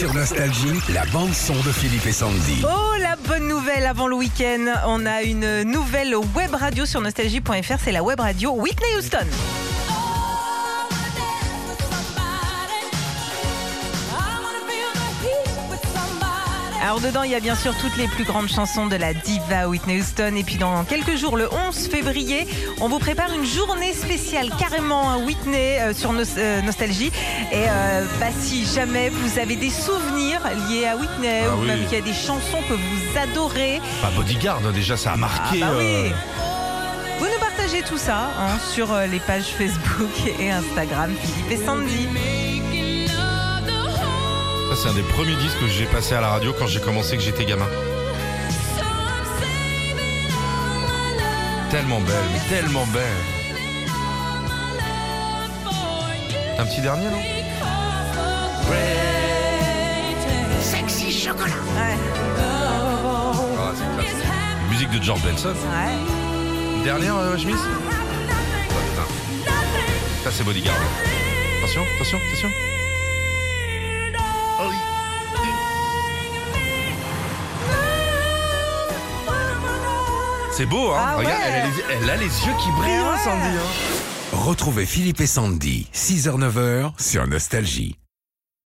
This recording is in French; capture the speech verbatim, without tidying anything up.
Sur Nostalgie, la bande-son de Philippe et Sandy. Oh, la bonne nouvelle avant le week-end. On a une nouvelle web radio sur nostalgie point F R. C'est la web radio Whitney Houston. Alors dedans, il y a bien sûr toutes les plus grandes chansons de la diva Whitney Houston. Et puis dans quelques jours, le onze février, on vous prépare une journée spéciale carrément à Whitney euh, sur nos, euh, Nostalgie. Et euh, bah, si jamais vous avez des souvenirs liés à Whitney, ah, ou oui. même qu'il y a des chansons que vous adorez. Bah, Bodyguard, déjà, ça a marqué. Ah, bah, euh... oui. Vous nous partagez tout ça hein, sur les pages Facebook et Instagram Philippe et Sandy. C'est un des premiers disques que j'ai passé à la radio quand j'ai commencé, que j'étais gamin. Tellement belle, mais tellement belle. Un petit dernier, non ? Sexy chocolat. Ouais. Ah, c'est classe. Musique de George Benson. Ouais. Dernière euh, chemise. Oh, putain. Ça c'est Bodyguard. Attention, attention, attention. C'est beau, hein? Ah, regarde, ouais. elle, a les, elle a les yeux qui brillent, ouais. Sandy. Hein. Retrouvez Philippe et Sandy, six heures neuf heures, sur Nostalgie.